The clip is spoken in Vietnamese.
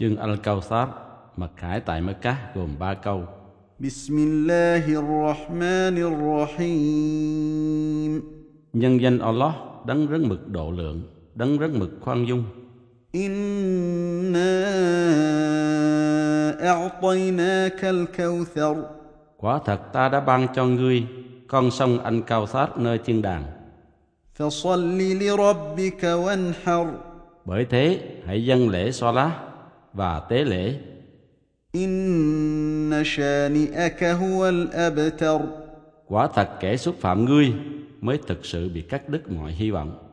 Chương Al-Kawsar mặc khải tại Mecca gồm 3 câu. Bismillahil-rahmanil-rahim. Nhân danh Allah, đấng rất mực độ lượng, đấng rất mực khoan dung. Inna a'tainaka al-kawthar. Quả thật ta đã ban cho ngươi con sông Al-Kawsar nơi thiên đàng. Fasalli li rabbika wanhar. Bởi thế hãy dâng lễ Salat và tế lễ. Inna shani'aka huwal abtar. Quả thật kẻ xúc phạm ngươi mới thực sự bị cắt đứt mọi hy vọng.